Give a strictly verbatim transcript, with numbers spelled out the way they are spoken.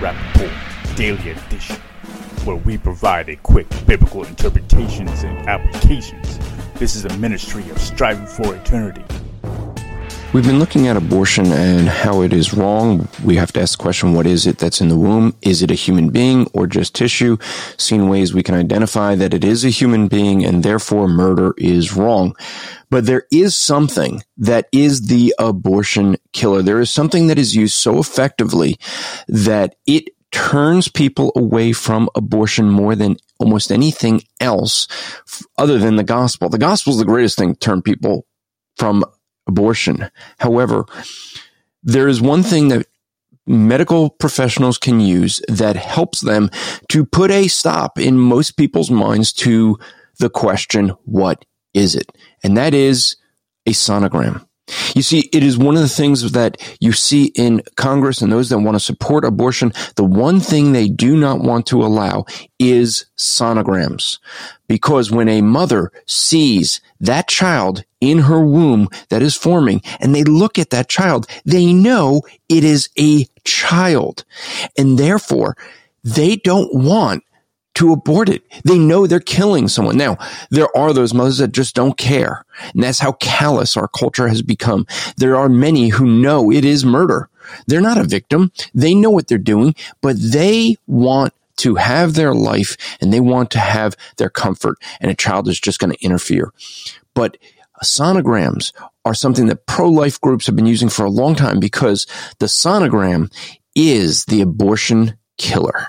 Rappaport Daily Edition, where we provide a quick biblical interpretations and applications. This is a ministry of Striving for Eternity. We've been looking at abortion and how it is wrong. We have to ask the question, what is it that's in the womb? Is it a human being or just tissue? Seen ways we can identify that it is a human being and therefore murder is wrong. But there is something that is the abortion killer. There is something that is used so effectively that it turns people away from abortion more than almost anything else other than the gospel. The gospel is the greatest thing to turn people from abortion. However, there is one thing that medical professionals can use that helps them to put a stop in most people's minds to the question, what is it? And that is a sonogram. You see, it is one of the things that you see in Congress and those that want to support abortion. The one thing they do not want to allow is sonograms, because when a mother sees that child in her womb that is forming and they look at that child, they know it is a child, and therefore they don't want to abort it. They know they're killing someone. Now, there are those mothers that just don't care, and that's how callous our culture has become. There are many who know it is murder. They're not a victim. They know what they're doing, but they want to have their life, and they want to have their comfort, and a child is just going to interfere. But sonograms are something that pro-life groups have been using for a long time, because the sonogram is the abortion killer.